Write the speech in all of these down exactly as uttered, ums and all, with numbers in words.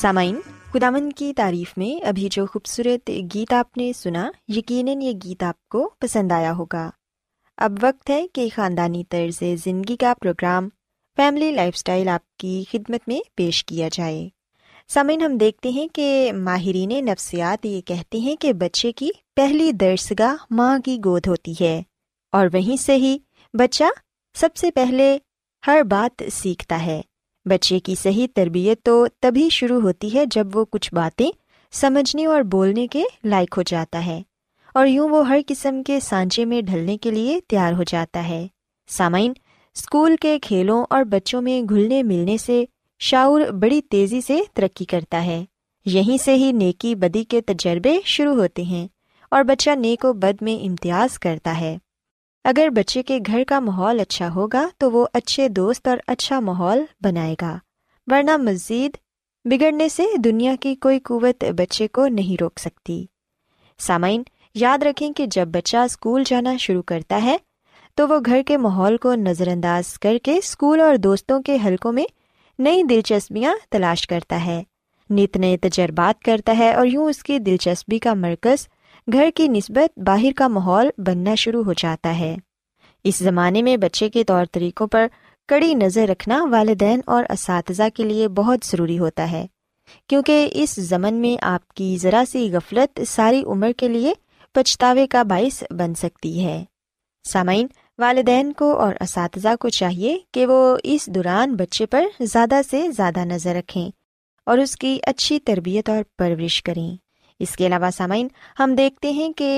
سامعین، خداوند کی تعریف میں ابھی جو خوبصورت گیت آپ نے سنا، یقیناً یہ گیت آپ کو پسند آیا ہوگا۔ اب وقت ہے کہ خاندانی طرز زندگی کا پروگرام فیملی لائف سٹائل آپ کی خدمت میں پیش کیا جائے۔ سامعین، ہم دیکھتے ہیں کہ ماہرین نفسیات یہ کہتے ہیں کہ بچے کی پہلی درسگاہ ماں کی گود ہوتی ہے، اور وہیں سے ہی بچہ سب سے پہلے ہر بات سیکھتا ہے۔ بچے کی صحیح تربیت تو تبھی شروع ہوتی ہے جب وہ کچھ باتیں سمجھنے اور بولنے کے لائق ہو جاتا ہے، اور یوں وہ ہر قسم کے سانچے میں ڈھلنے کے لیے تیار ہو جاتا ہے۔ سامعین، اسکول کے کھیلوں اور بچوں میں گھلنے ملنے سے شعور بڑی تیزی سے ترقی کرتا ہے۔ یہیں سے ہی نیکی بدی کے تجربے شروع ہوتے ہیں اور بچہ نیک و بد میں امتیاز کرتا ہے۔ اگر بچے کے گھر کا ماحول اچھا ہوگا تو وہ اچھے دوست اور اچھا ماحول بنائے گا، ورنہ مزید بگڑنے سے دنیا کی کوئی قوت بچے کو نہیں روک سکتی۔ سامعین، یاد رکھیں کہ جب بچہ اسکول جانا شروع کرتا ہے تو وہ گھر کے ماحول کو نظر انداز کر کے اسکول اور دوستوں کے حلقوں میں نئی دلچسپیاں تلاش کرتا ہے، نت نئے تجربات کرتا ہے، اور یوں اس کی دلچسپی کا مرکز گھر کی نسبت باہر کا ماحول بننا شروع ہو جاتا ہے۔ اس زمانے میں بچے کے طور طریقوں پر کڑی نظر رکھنا والدین اور اساتذہ کے لیے بہت ضروری ہوتا ہے، کیونکہ اس زمن میں آپ کی ذرا سی غفلت ساری عمر کے لیے پچھتاوے کا باعث بن سکتی ہے۔ سامعین، والدین کو اور اساتذہ کو چاہیے کہ وہ اس دوران بچے پر زیادہ سے زیادہ نظر رکھیں اور اس کی اچھی تربیت اور پرورش کریں۔ اس کے علاوہ سامعین، ہم دیکھتے ہیں کہ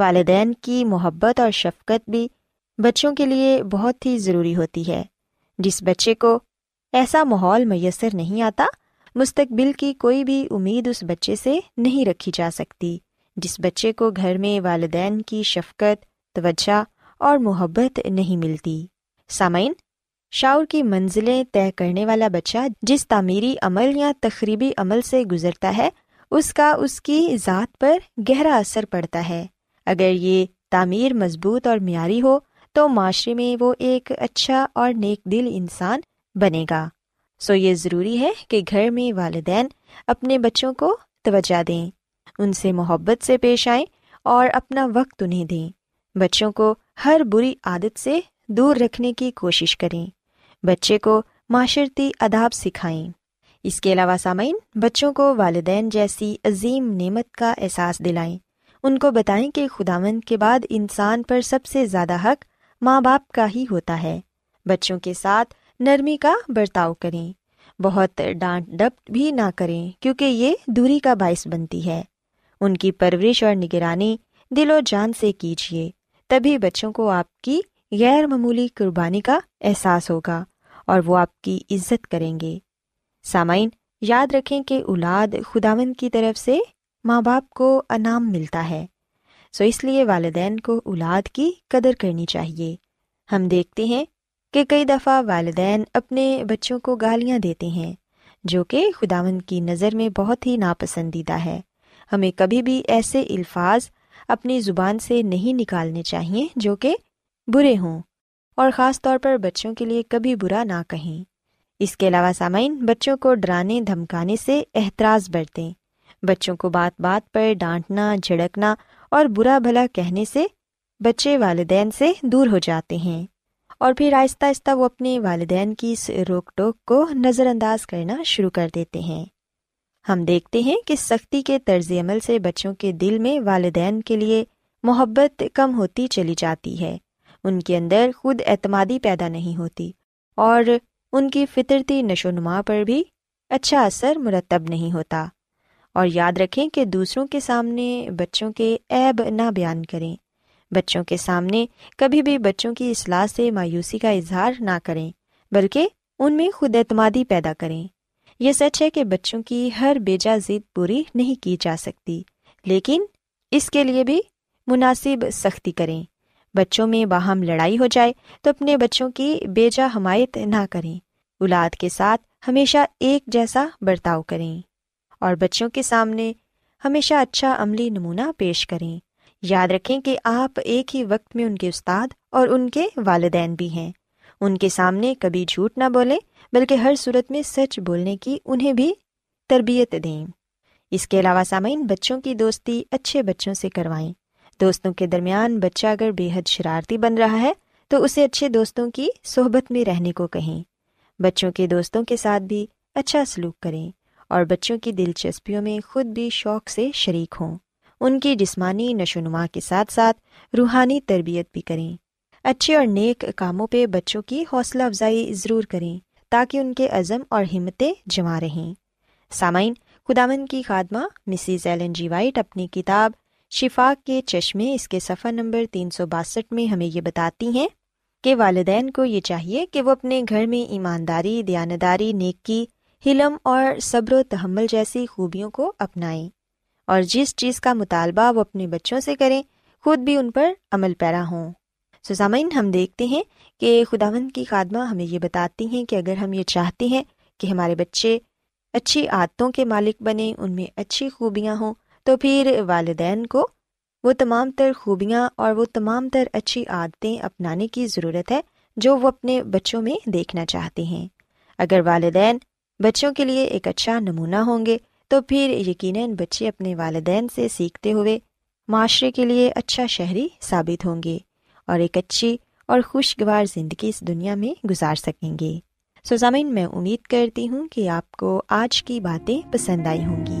والدین کی محبت اور شفقت بھی بچوں کے لیے بہت ہی ضروری ہوتی ہے۔ جس بچے کو ایسا ماحول میسر نہیں آتا، مستقبل کی کوئی بھی امید اس بچے سے نہیں رکھی جا سکتی۔ جس بچے کو گھر میں والدین کی شفقت، توجہ اور محبت نہیں ملتی۔ سامعین، شعور کی منزلیں طے کرنے والا بچہ جس تعمیری عمل یا تخریبی عمل سے گزرتا ہے، اس کا اس کی ذات پر گہرا اثر پڑتا ہے۔ اگر یہ تعمیر مضبوط اور معیاری ہو تو معاشرے میں وہ ایک اچھا اور نیک دل انسان بنے گا۔ سو یہ ضروری ہے کہ گھر میں والدین اپنے بچوں کو توجہ دیں، ان سے محبت سے پیش آئیں اور اپنا وقت انہیں دیں۔ بچوں کو ہر بری عادت سے دور رکھنے کی کوشش کریں، بچے کو معاشرتی آداب سکھائیں۔ اس کے علاوہ سامعین، بچوں کو والدین جیسی عظیم نعمت کا احساس دلائیں، ان کو بتائیں کہ خداوند کے بعد انسان پر سب سے زیادہ حق ماں باپ کا ہی ہوتا ہے۔ بچوں کے ساتھ نرمی کا برتاؤ کریں، بہت ڈانٹ ڈپٹ بھی نہ کریں کیونکہ یہ دوری کا باعث بنتی ہے۔ ان کی پرورش اور نگرانی دل و جان سے کیجیے، تبھی بچوں کو آپ کی غیر معمولی قربانی کا احساس ہوگا اور وہ آپ کی عزت کریں گے۔ سامعین، یاد رکھیں کہ اولاد خداوند کی طرف سے ماں باپ کو انعام ملتا ہے، سو اس لیے والدین کو اولاد کی قدر کرنی چاہیے۔ ہم دیکھتے ہیں کہ کئی دفعہ والدین اپنے بچوں کو گالیاں دیتے ہیں، جو کہ خداوند کی نظر میں بہت ہی ناپسندیدہ ہے۔ ہمیں کبھی بھی ایسے الفاظ اپنی زبان سے نہیں نکالنے چاہیے جو کہ برے ہوں، اور خاص طور پر بچوں کے لیے کبھی برا نہ کہیں۔ اس کے علاوہ سامعین، بچوں کو ڈرانے دھمکانے سے احتراز برتیں۔ بچوں کو بات بات پر ڈانٹنا، جھڑکنا اور برا بھلا کہنے سے بچے والدین سے دور ہو جاتے ہیں، اور پھر آہستہ آہستہ وہ اپنے والدین کی اس روک ٹوک کو نظر انداز کرنا شروع کر دیتے ہیں۔ ہم دیکھتے ہیں کہ سختی کے طرز عمل سے بچوں کے دل میں والدین کے لیے محبت کم ہوتی چلی جاتی ہے، ان کے اندر خود اعتمادی پیدا نہیں ہوتی اور ان کی فطرتی نشو و نما پر بھی اچھا اثر مرتب نہیں ہوتا۔ اور یاد رکھیں کہ دوسروں کے سامنے بچوں کے عیب نہ بیان کریں، بچوں کے سامنے کبھی بھی بچوں کی اصلاح سے مایوسی کا اظہار نہ کریں، بلکہ ان میں خود اعتمادی پیدا کریں۔ یہ سچ ہے کہ بچوں کی ہر بیجا ضد پوری نہیں کی جا سکتی، لیکن اس کے لیے بھی مناسب سختی کریں۔ بچوں میں باہم لڑائی ہو جائے تو اپنے بچوں کی بیجا حمایت نہ کریں، اولاد کے ساتھ ہمیشہ ایک جیسا برتاؤ کریں اور بچوں کے سامنے ہمیشہ اچھا عملی نمونہ پیش کریں۔ یاد رکھیں کہ آپ ایک ہی وقت میں ان کے استاد اور ان کے والدین بھی ہیں، ان کے سامنے کبھی جھوٹ نہ بولیں بلکہ ہر صورت میں سچ بولنے کی انہیں بھی تربیت دیں۔ اس کے علاوہ سامعین، بچوں کی دوستی اچھے بچوں سے کروائیں۔ دوستوں کے درمیان بچہ اگر بے حد شرارتی بن رہا ہے تو اسے اچھے دوستوں کی صحبت میں رہنے کو کہیں۔ بچوں کے دوستوں کے ساتھ بھی اچھا سلوک کریں اور بچوں کی دلچسپیوں میں خود بھی شوق سے شریک ہوں، ان کی جسمانی نشو و نما کے ساتھ ساتھ روحانی تربیت بھی کریں۔ اچھے اور نیک کاموں پہ بچوں کی حوصلہ افزائی ضرور کریں تاکہ ان کے عزم اور ہمتیں جمع رہیں۔ سامعین، خداوند کی خادمہ مسز ایلن جی وائٹ اپنی کتاب شفا کے چشمے اس کے صفحہ نمبر تین سو باسٹھ میں ہمیں یہ بتاتی ہیں کہ والدین کو یہ چاہیے کہ وہ اپنے گھر میں ایمانداری، دیانتداری، نیکی، حلم اور صبر و تحمل جیسی خوبیوں کو اپنائیں، اور جس چیز کا مطالبہ وہ اپنے بچوں سے کریں خود بھی ان پر عمل پیرا ہوں۔ سو سامعین، ہم دیکھتے ہیں کہ خداوند کی خادمہ ہمیں یہ بتاتی ہیں کہ اگر ہم یہ چاہتے ہیں کہ ہمارے بچے اچھی عادتوں کے مالک بنیں، ان میں اچھی خوبیاں ہوں، تو پھر والدین کو وہ تمام تر خوبیاں اور وہ تمام تر اچھی عادتیں اپنانے کی ضرورت ہے جو وہ اپنے بچوں میں دیکھنا چاہتے ہیں۔ اگر والدین بچوں کے لیے ایک اچھا نمونہ ہوں گے تو پھر یقیناً بچے اپنے والدین سے سیکھتے ہوئے معاشرے کے لیے اچھا شہری ثابت ہوں گے اور ایک اچھی اور خوشگوار زندگی اس دنیا میں گزار سکیں گے۔ سو سامعین، میں امید کرتی ہوں کہ آپ کو آج کی باتیں پسند آئی ہوں گی۔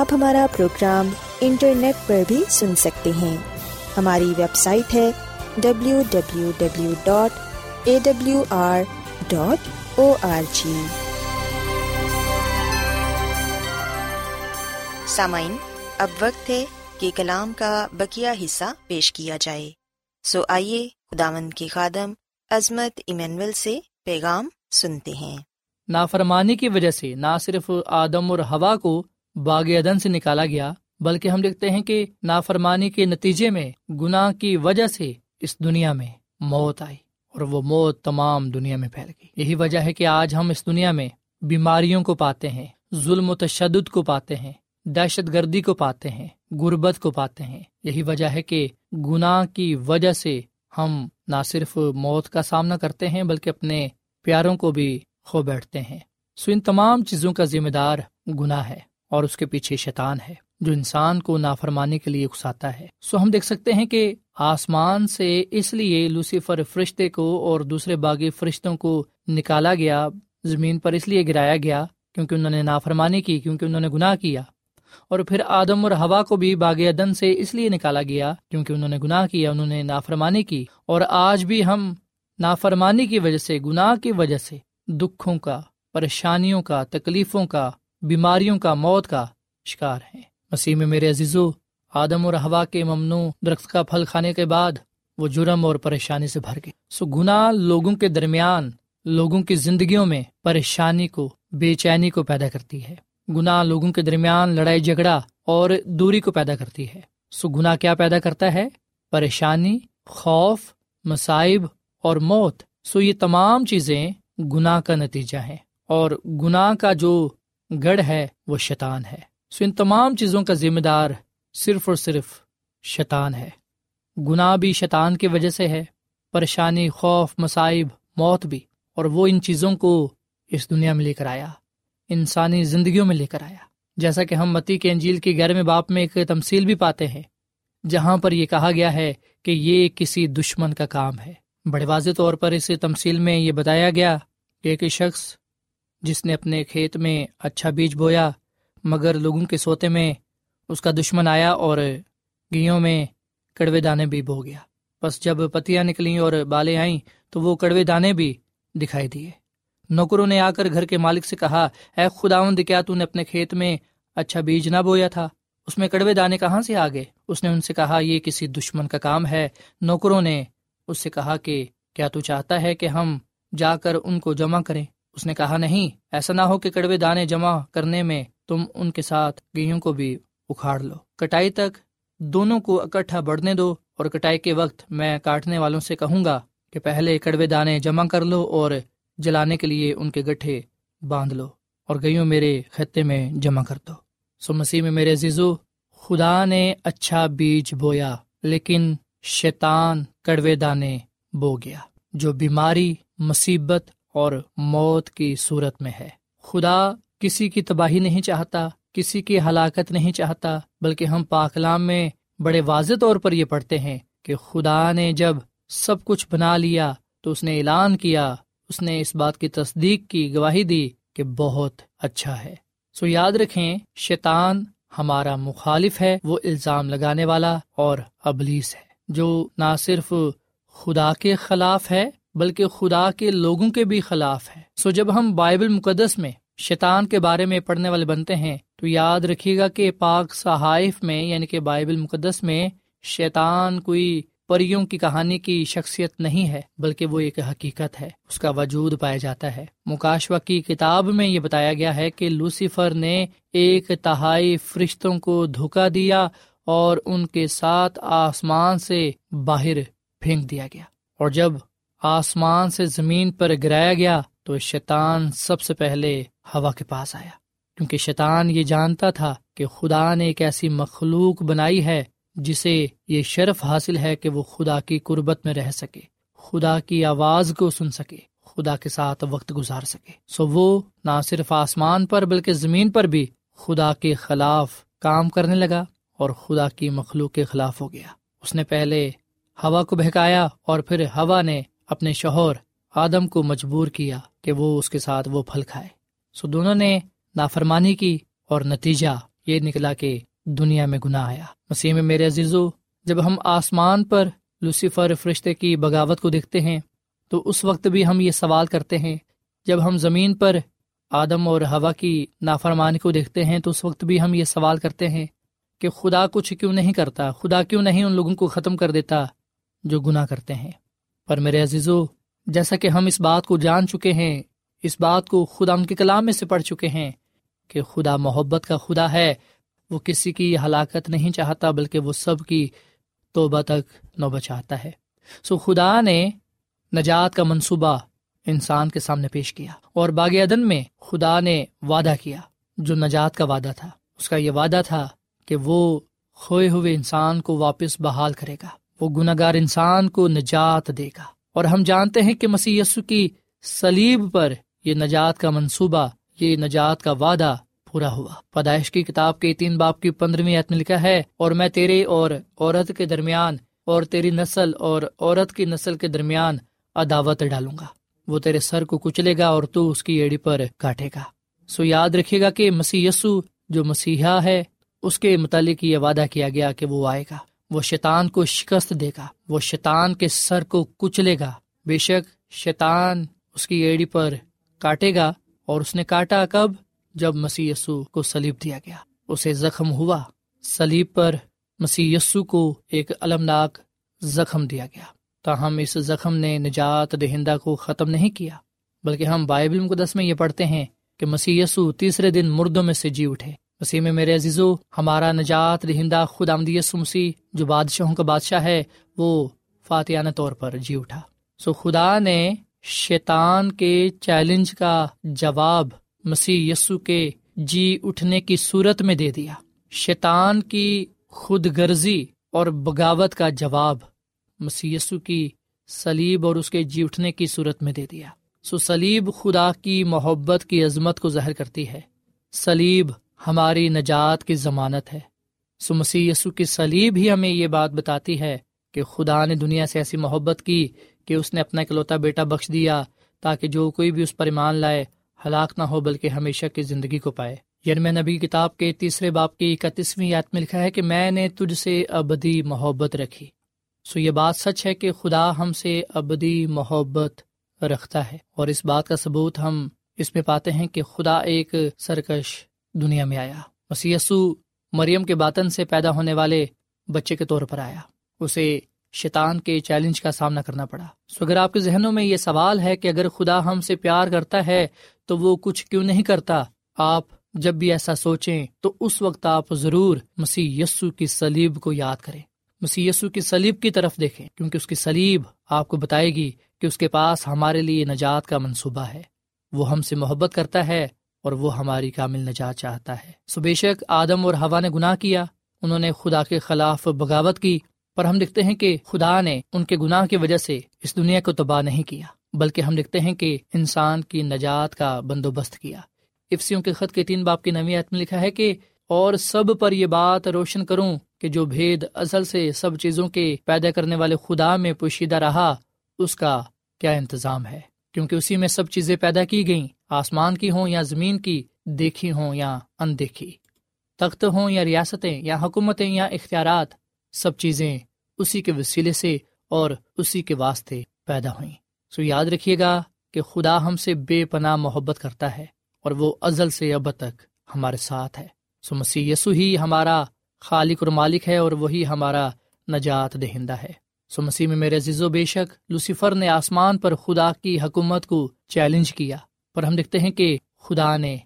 آپ ہمارا پروگرام انٹرنیٹ پر بھی سن سکتے ہیں، ہماری ویب سائٹ ہے W W W dot A W R dot O R G. سامعین، اب وقت ہے کہ کلام کا بقیہ حصہ پیش کیا جائے، سو آئیے خداوند کے خادم عظمت ایمینول سے پیغام سنتے ہیں۔ نافرمانی کی وجہ سے نہ صرف آدم اور ہوا کو باغ عدن سے نکالا گیا، بلکہ ہم دیکھتے ہیں کہ نافرمانی کے نتیجے میں گناہ کی وجہ سے اس دنیا میں موت آئی، اور وہ موت تمام دنیا میں پھیل گئی۔ یہی وجہ ہے کہ آج ہم اس دنیا میں بیماریوں کو پاتے ہیں، ظلم و تشدد کو پاتے ہیں، دہشت گردی کو پاتے ہیں، غربت کو پاتے ہیں۔ یہی وجہ ہے کہ گناہ کی وجہ سے ہم نہ صرف موت کا سامنا کرتے ہیں بلکہ اپنے پیاروں کو بھی کھو بیٹھتے ہیں۔ سو ان تمام چیزوں کا ذمہ دار گناہ ہے، اور اس کے پیچھے شیطان ہے جو انسان کو نافرمانی کے لیے اکساتا ہے۔ سو ہم دیکھ سکتے ہیں کہ آسمان سے اس لیے لوسیفر فرشتے کو اور دوسرے باغی فرشتوں کو نکالا گیا، زمین پر اس لیے گرایا گیا کیونکہ انہوں نے نافرمانی کی، کیونکہ انہوں نے گناہ کیا۔ اور پھر آدم اور ہوا کو بھی باغ عدن سے اس لیے نکالا گیا کیونکہ انہوں نے گناہ کیا، انہوں نے نافرمانی کی۔ اور آج بھی ہم نافرمانی کی وجہ سے، گناہ کی وجہ سے دکھوں کا، پریشانیوں کا، تکلیفوں کا، بیماریوں کا، موت کا شکار ہیں۔ مسیح میں میرے عزیزو، آدم اور ہوا کے ممنوع درخت کا پھل کھانے کے بعد وہ جرم اور پریشانی سے بھر گئے۔ سو گناہ لوگوں کے درمیان، لوگوں کی زندگیوں میں پریشانی کو، بے چینی کو پیدا کرتی ہے۔ گناہ لوگوں کے درمیان لڑائی جھگڑا اور دوری کو پیدا کرتی ہے۔ سو گناہ کیا پیدا کرتا ہے؟ پریشانی، خوف، مصائب اور موت۔ سو یہ تمام چیزیں گناہ کا نتیجہ ہیں، اور گناہ کا جو گڑھ ہے وہ شیطان ہے۔ سو ان تمام چیزوں کا ذمہ دار صرف اور صرف شیطان ہے۔ گناہ بھی شیطان کی وجہ سے ہے، پریشانی، خوف، مصائب، موت بھی، اور وہ ان چیزوں کو اس دنیا میں لے کر آیا، انسانی زندگیوں میں لے کر آیا۔ جیسا کہ ہم متی کے انجیل کے گیارہویں باپ میں ایک تمثیل بھی پاتے ہیں جہاں پر یہ کہا گیا ہے کہ یہ کسی دشمن کا کام ہے۔ بڑے واضح طور پر اس تمثیل میں یہ بتایا گیا کہ ایک شخص جس نے اپنے کھیت میں اچھا بیج بویا، مگر لوگوں کے سوتے میں اس کا دشمن آیا اور گیوں میں کڑوے دانے بھی بو گیا۔ بس جب پتیاں نکلیں اور بالیں آئیں تو وہ کڑوے دانے بھی دکھائی دیے۔ نوکروں نے آ کر گھر کے مالک سے کہا، اے خداوند، کیا تو نے اپنے کھیت میں اچھا بیج نہ بویا تھا؟ اس میں کڑوے دانے کہاں سے آ گئے؟ اس نے ان سے کہا، یہ کسی دشمن کا کام ہے۔ نوکروں نے اس سے کہا کہ کیا تو چاہتا ہے کہ ہم جا کر ان کو جمع کریں؟ اس نے کہا، نہیں، ایسا نہ ہو کہ کڑوے دانے جمع کرنے میں تم ان کے ساتھ گیہوں کو بھی اکھاڑ لو۔ کٹائی تک دونوں کو اکٹھا بڑھنے دو، اور کٹائی کے وقت میں کاٹنے والوں سے کہوں گا کہ پہلے کڑوے دانے جمع کر لو اور جلانے کے لیے ان کے گٹھے باندھ لو، اور گیہوں میرے خطے میں جمع کر دو۔ سو مسیح میں میرے عزیزو، خدا نے اچھا بیج بویا لیکن شیطان کڑوے دانے بو گیا، جو بیماری، مصیبت اور موت کی صورت میں ہے۔ خدا کسی کی تباہی نہیں چاہتا، کسی کی ہلاکت نہیں چاہتا، بلکہ ہم پاک کلام میں بڑے واضح طور پر یہ پڑھتے ہیں کہ خدا نے جب سب کچھ بنا لیا تو اس نے اعلان کیا، اس نے اس بات کی تصدیق کی، گواہی دی کہ بہت اچھا ہے۔ سو یاد رکھیں، شیطان ہمارا مخالف ہے، وہ الزام لگانے والا اور ابلیس ہے، جو نہ صرف خدا کے خلاف ہے بلکہ خدا کے لوگوں کے بھی خلاف ہے۔ سو جب ہم بائبل مقدس میں شیطان کے بارے میں پڑھنے والے بنتے ہیں تو یاد رکھیے گا کہ پاک صحائف میں، یعنی کہ بائبل مقدس میں، شیطان کوئی پریوں کی کہانی کی شخصیت نہیں ہے، بلکہ وہ ایک حقیقت ہے، اس کا وجود پایا جاتا ہے۔ مکاشوہ کی کتاب میں یہ بتایا گیا ہے کہ لوسیفر نے ایک تہائی فرشتوں کو دھوکہ دیا اور ان کے ساتھ آسمان سے باہر پھینک دیا گیا، اور جب آسمان سے زمین پر گرایا گیا تو شیطان سب سے پہلے ہوا کے پاس آیا، کیونکہ شیطان یہ جانتا تھا کہ خدا نے ایک ایسی مخلوق بنائی ہے جسے یہ شرف حاصل ہے کہ وہ خدا کی قربت میں رہ سکے، خدا کی آواز کو سن سکے، خدا کے ساتھ وقت گزار سکے۔ سو وہ نہ صرف آسمان پر بلکہ زمین پر بھی خدا کے خلاف کام کرنے لگا اور خدا کی مخلوق کے خلاف ہو گیا۔ اس نے پہلے ہوا کو بہکایا اور پھر ہوا نے اپنے شوہر آدم کو مجبور کیا کہ وہ اس کے ساتھ وہ پھل کھائے۔ سو دونوں نے نافرمانی کی اور نتیجہ یہ نکلا کہ دنیا میں گناہ آیا۔ مسیح میں میرے عزیزو، جب ہم آسمان پر لوسیفر فرشتے کی بغاوت کو دیکھتے ہیں تو اس وقت بھی ہم یہ سوال کرتے ہیں، جب ہم زمین پر آدم اور ہوا کی نافرمانی کو دیکھتے ہیں تو اس وقت بھی ہم یہ سوال کرتے ہیں کہ خدا کچھ کیوں نہیں کرتا، خدا کیوں نہیں ان لوگوں کو ختم کر دیتا جو گناہ کرتے ہیں۔ پر میرے عزیزو، جیسا کہ ہم اس بات کو جان چکے ہیں، اس بات کو خدا ان کے کلام میں سے پڑھ چکے ہیں کہ خدا محبت کا خدا ہے، وہ کسی کی ہلاکت نہیں چاہتا بلکہ وہ سب کی توبہ تک نوبت چاہتا ہے۔ سو خدا نے نجات کا منصوبہ انسان کے سامنے پیش کیا، اور باغ عدن میں خدا نے وعدہ کیا، جو نجات کا وعدہ تھا۔ اس کا یہ وعدہ تھا کہ وہ کھوئے ہوئے انسان کو واپس بحال کرے گا، وہ گناہگار انسان کو نجات دے گا، اور ہم جانتے ہیں کہ مسیح یسوع کی صلیب پر یہ نجات کا منصوبہ، یہ نجات کا وعدہ پورا ہوا۔ پیدائش کی کتاب کے تین باب کی پندرہویں آیت میں لکھا ہے، اور میں تیرے اور عورت کے درمیان اور تیری نسل اور عورت کی نسل کے درمیان عداوت ڈالوں گا، وہ تیرے سر کو کچلے گا اور تو اس کی ایڑی پر کاٹے گا۔ سو یاد رکھیے گا کہ مسیح یسوع جو مسیحا ہے، اس کے متعلق یہ وعدہ کیا گیا کہ وہ آئے گا، وہ شیطان کو شکست دے گا، وہ شیطان کے سر کو کچلے گا۔ بے شک شیطان اس کی ایڑی پر کاٹے گا، اور اس نے کاٹا کب؟ جب مسیح یسوع کو صلیب دیا گیا، اسے زخم ہوا۔ صلیب پر مسیح یسوع کو ایک المناک زخم دیا گیا، تاہم اس زخم نے نجات دہندہ کو ختم نہیں کیا، بلکہ ہم بائبل مقدس میں یہ پڑھتے ہیں کہ مسیح یسوع تیسرے دن مردوں میں سے جی اٹھے۔ مسیح میں میرے عزیزو، ہمارا نجات دہندہ خداوند یسوع مسیح جو بادشاہوں کا بادشاہ ہے، وہ فاتحانہ طور پر جی اٹھا۔ سو خدا نے شیطان کے چیلنج کا جواب مسیح یسوع کے جی اٹھنے کی صورت میں دے دیا۔ شیطان کی خود غرضی اور بغاوت کا جواب مسیح یسوع کی صلیب اور اس کے جی اٹھنے کی صورت میں دے دیا۔ سو صلیب خدا کی محبت کی عظمت کو ظاہر کرتی ہے، صلیب ہماری نجات کی ضمانت ہے۔ سو مسیح یسوع کی صلیب ہی ہمیں یہ بات بتاتی ہے کہ خدا نے دنیا سے ایسی محبت کی کہ اس نے اپنا اکلوتا بیٹا بخش دیا، تاکہ جو کوئی بھی اس پر ایمان لائے ہلاک نہ ہو بلکہ ہمیشہ کی زندگی کو پائے۔ یرمیہ نبی کتاب کے تیسرے باب کی اکتیسویں آیت میں لکھا ہے کہ میں نے تجھ سے ابدی محبت رکھی۔ سو یہ بات سچ ہے کہ خدا ہم سے ابدی محبت رکھتا ہے، اور اس بات کا ثبوت ہم اس میں پاتے ہیں کہ خدا ایک سرکش دنیا میں آیا۔ مسیح یسوع مریم کے باطن سے پیدا ہونے والے بچے کے طور پر آیا، اسے شیطان کے چیلنج کا سامنا کرنا پڑا۔ سو اگر آپ کے ذہنوں میں یہ سوال ہے کہ اگر خدا ہم سے پیار کرتا ہے تو وہ کچھ کیوں نہیں کرتا، آپ جب بھی ایسا سوچیں تو اس وقت آپ ضرور مسیح یسوع کی صلیب کو یاد کریں، مسیح یسوع کی صلیب کی طرف دیکھیں، کیونکہ اس کی صلیب آپ کو بتائے گی کہ اس کے پاس ہمارے لیے نجات کا منصوبہ ہے، وہ ہم سے محبت کرتا ہے اور وہ ہماری کامل نجات چاہتا ہے۔ سو بے شک آدم اور حوا نے گناہ کیا، انہوں نے خدا کے خلاف بغاوت کی، پر ہم دیکھتے ہیں کہ خدا نے ان کے گناہ کی وجہ سے اس دنیا کو تباہ نہیں کیا، بلکہ ہم دیکھتے ہیں کہ انسان کی نجات کا بندوبست کیا۔ افسیوں کے خط کے تین باب کی نویں آیت میں لکھا ہے کہ اور سب پر یہ بات روشن کروں کہ جو بھید ازل سے سب چیزوں کے پیدا کرنے والے خدا میں پوشیدہ رہا، اس کا کیا انتظام ہے، کیونکہ اسی میں سب چیزیں پیدا کی گئیں، آسمان کی ہوں یا زمین کی، دیکھی ہوں یا اندیکھی، تخت ہوں یا ریاستیں یا حکومتیں یا اختیارات، سب چیزیں اسی کے وسیلے سے اور اسی کے واسطے پیدا ہوئیں۔ سو یاد رکھیے گا کہ خدا ہم سے بے پناہ محبت کرتا ہے اور وہ ازل سے اب تک ہمارے ساتھ ہے۔ سو مسیح یسوع ہی ہمارا خالق اور مالک ہے اور وہی ہمارا نجات دہندہ ہے۔ سو مسیح میں میرے عزیزو، بے شک لوسیفر نے آسمان پر خدا کی حکومت کو چیلنج کیا، پر ہم دیکھتے ہیں کہ خدا نے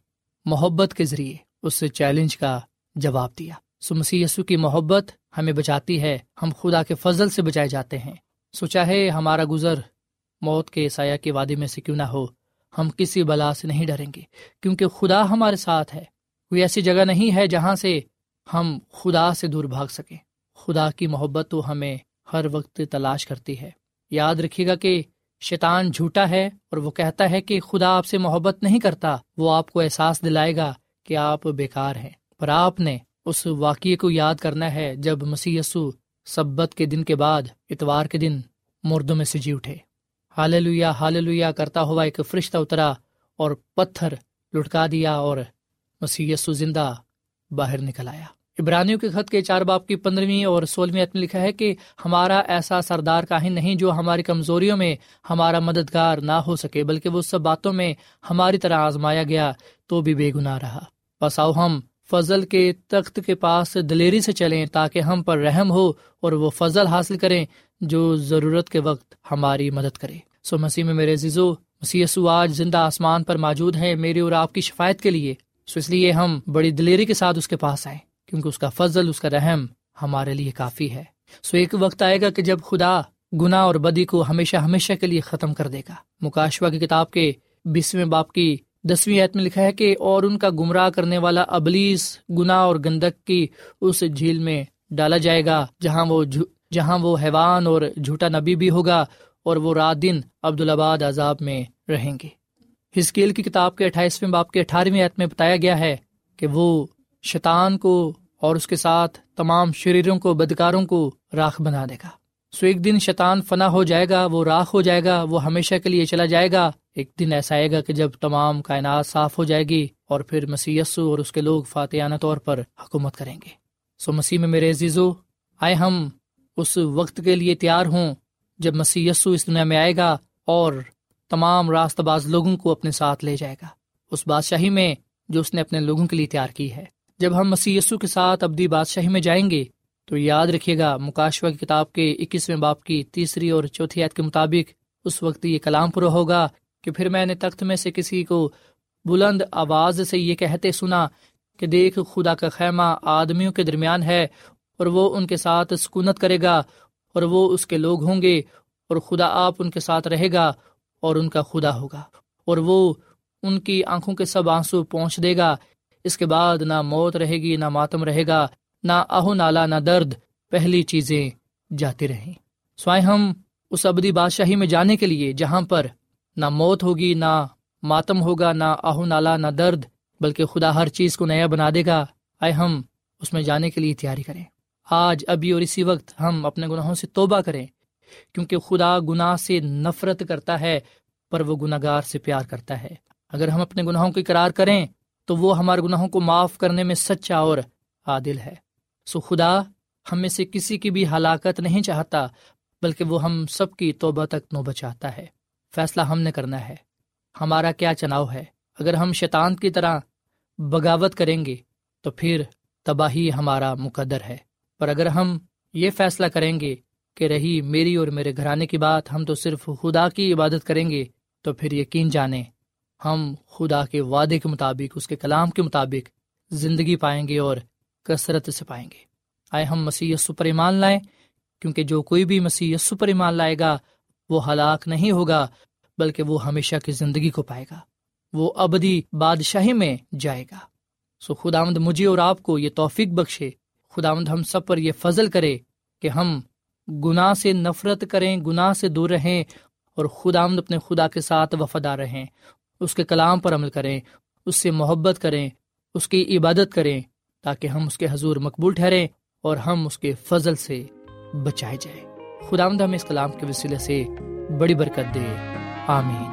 محبت کے ذریعے اس چیلنج کا جواب دیا۔ سو مسیح یسوع کی محبت ہمیں بچاتی ہے، ہم خدا کے فضل سے بچائے جاتے ہیں۔ سو چاہے ہمارا گزر موت کے سایہ کے وادی میں سے کیوں نہ ہو، ہم کسی بلا سے نہیں ڈریں گے، کیونکہ خدا ہمارے ساتھ ہے۔ کوئی ایسی جگہ نہیں ہے جہاں سے ہم خدا سے دور بھاگ سکیں۔ خدا کی محبت تو ہمیں ہر وقت تلاش کرتی ہے۔ یاد رکھیے گا کہ شیطان جھوٹا ہے اور وہ کہتا ہے کہ خدا آپ سے محبت نہیں کرتا، وہ آپ کو احساس دلائے گا کہ آپ بیکار ہیں، پر آپ نے اس واقعے کو یاد کرنا ہے جب مسیح یسوع سبت کے دن کے بعد اتوار کے دن مردوں میں سے جی اٹھے۔ ہاللویا ہاللویا کرتا ہوا ایک فرشتہ اترا اور پتھر لٹکا دیا اور مسیح یسوع زندہ باہر نکل آیا۔ عبرانیوں کے خط کے چار باب کی پندرہویں اور سولہویں آیت میں لکھا ہے کہ ہمارا ایسا سردار کاہن نہیں جو ہماری کمزوریوں میں ہمارا مددگار نہ ہو سکے، بلکہ وہ سب باتوں میں ہماری طرح آزمایا گیا تو بھی بے گناہ رہا۔ بس آؤ ہم فضل کے تخت کے پاس دلیری سے چلیں تاکہ ہم پر رحم ہو اور وہ فضل حاصل کریں جو ضرورت کے وقت ہماری مدد کرے۔ سو مسیح میں میرے عزیزو، مسیح یسوع آج زندہ آسمان پر موجود ہے میری اور آپ کی شفاعت کے لیے۔ سو اس لیے ہم بڑی دلیری کے ساتھ اس کے پاس آئیں، کیونکہ اس کا فضل، اس کا رحم ہمارے لیے کافی ہے۔ سو ایک وقت آئے گا کہ جب خدا گناہ اور بدی کو ہمیشہ ہمیشہ کے لیے ختم کر دے گا۔ مکاشفہ کی کتاب کے بیسویں باب کی دسویں آیت میں لکھا ہے کہ اور ان کا گمراہ کرنے والا ابلیس گناہ اور گندک کی اس جھیل میں ڈالا جائے گا جہاں وہ جہاں وہ حیوان اور جھوٹا نبی بھی ہوگا، اور وہ رات دن عبدالآباد عذاب میں رہیں گے۔ حزقیل کی کتاب کے اٹھائیسویں باب کے اٹھارہویں آیت میں بتایا گیا ہے کہ وہ شیطان کو اور اس کے ساتھ تمام شریروں کو، بدکاروں کو راکھ بنا دے گا۔ سو ایک دن شیطان فنا ہو جائے گا، وہ راکھ ہو جائے گا، وہ ہمیشہ کے لیے چلا جائے گا۔ ایک دن ایسا آئے گا کہ جب تمام کائنات صاف ہو جائے گی اور پھر مسیح یسوع اور اس کے لوگ فاتحانہ طور پر حکومت کریں گے۔ سو مسیح میں میرے عزیزو، آئے ہم اس وقت کے لیے تیار ہوں جب مسیح یسوع اس دنیا میں آئے گا اور تمام راست باز لوگوں کو اپنے ساتھ لے جائے گا اس بادشاہی میں جو اس نے اپنے لوگوں کے لیے تیار کی ہے۔ جب ہم مسیح یسوع کے ساتھ ابدی بادشاہی میں جائیں گے تو یاد رکھیے گا، مکاشفہ کی کتاب کے اکیسویں باب کی تیسری اور چوتھی آیت کے مطابق اس وقت یہ کلام پورا ہوگا کہ پھر میں نے تخت میں سے کسی کو بلند آواز سے یہ کہتے سنا کہ دیکھ، خدا کا خیمہ آدمیوں کے درمیان ہے اور وہ ان کے ساتھ سکونت کرے گا اور وہ اس کے لوگ ہوں گے، اور خدا آپ ان کے ساتھ رہے گا اور ان کا خدا ہوگا، اور وہ ان کی آنکھوں کے سب آنسو پونچھ دے گا۔ اس کے بعد نہ موت رہے گی، نہ ماتم رہے گا، نہ آہ و نالہ، نہ درد، پہلی چیزیں جاتی رہیں۔ سوائے ہم اس ابدی بادشاہی میں جانے کے لیے جہاں پر نہ موت ہوگی، نہ ماتم ہوگا، نہ آہ و نالہ، نہ درد، بلکہ خدا ہر چیز کو نیا بنا دے گا۔ آئے ہم اس میں جانے کے لیے تیاری کریں، آج، ابھی اور اسی وقت ہم اپنے گناہوں سے توبہ کریں، کیونکہ خدا گناہ سے نفرت کرتا ہے پر وہ گناہگار سے پیار کرتا ہے۔ اگر ہم اپنے گناہوں کی اقرار کریں تو وہ ہمارے گناہوں کو معاف کرنے میں سچا اور عادل ہے۔ سو خدا ہم میں سے کسی کی بھی ہلاکت نہیں چاہتا، بلکہ وہ ہم سب کی توبہ تک نو بچاتا ہے۔ فیصلہ ہم نے کرنا ہے، ہمارا کیا چناؤ ہے۔ اگر ہم شیطان کی طرح بغاوت کریں گے تو پھر تباہی ہمارا مقدر ہے، پر اگر ہم یہ فیصلہ کریں گے کہ رہی میری اور میرے گھرانے کی بات، ہم تو صرف خدا کی عبادت کریں گے، تو پھر یقین جانیں ہم خدا کے وعدے کے مطابق، اس کے کلام کے مطابق زندگی پائیں گے اور کثرت سے پائیں گے۔ آئے ہم مسیح یسو پر ایمان لائیں، کیونکہ جو کوئی بھی مسیح یسو پر ایمان لائے گا وہ ہلاک نہیں ہوگا، بلکہ وہ ہمیشہ کی زندگی کو پائے گا، وہ ابدی بادشاہی میں جائے گا۔ سو خداوند مجھے اور آپ کو یہ توفیق بخشے، خداوند ہم سب پر یہ فضل کرے کہ ہم گناہ سے نفرت کریں، گناہ سے دور رہیں، اور خداوند اپنے خدا کے ساتھ وفادار رہیں، اس کے کلام پر عمل کریں، اس سے محبت کریں، اس کی عبادت کریں، تاکہ ہم اس کے حضور مقبول ٹھہریں اور ہم اس کے فضل سے بچائے جائیں۔ خداوند ہمیں اس کلام کے وسیلے سے بڑی برکت دے، آمین۔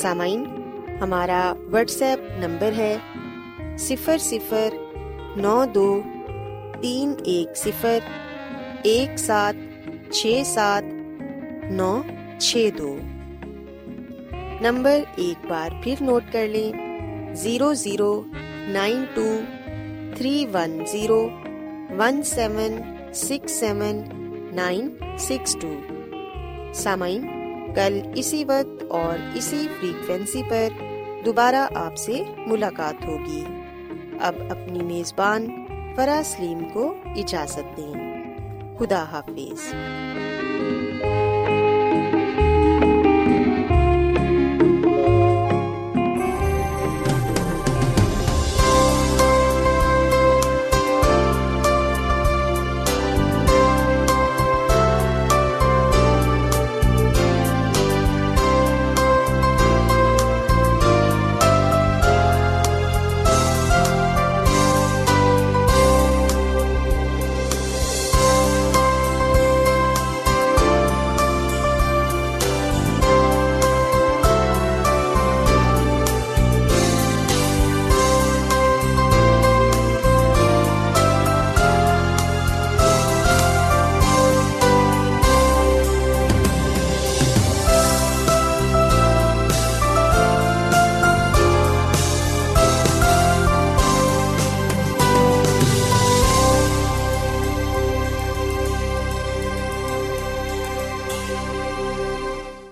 سامعین، ہمارا واٹس ایپ نمبر ہے صفر صفر نو دو تین ایک صفر ایک سات چھ سات نو چھ دو۔ نمبر ایک بار پھر نوٹ کر لیں، zero zero nine two three one zero one seven six seven nine six two. سامعین، کل اسی وقت اور اسی فریکوینسی پر دوبارہ آپ سے ملاقات ہوگی۔ اب اپنی میزبان فرا سلیم کو اجازت دیں۔ خدا حافظ۔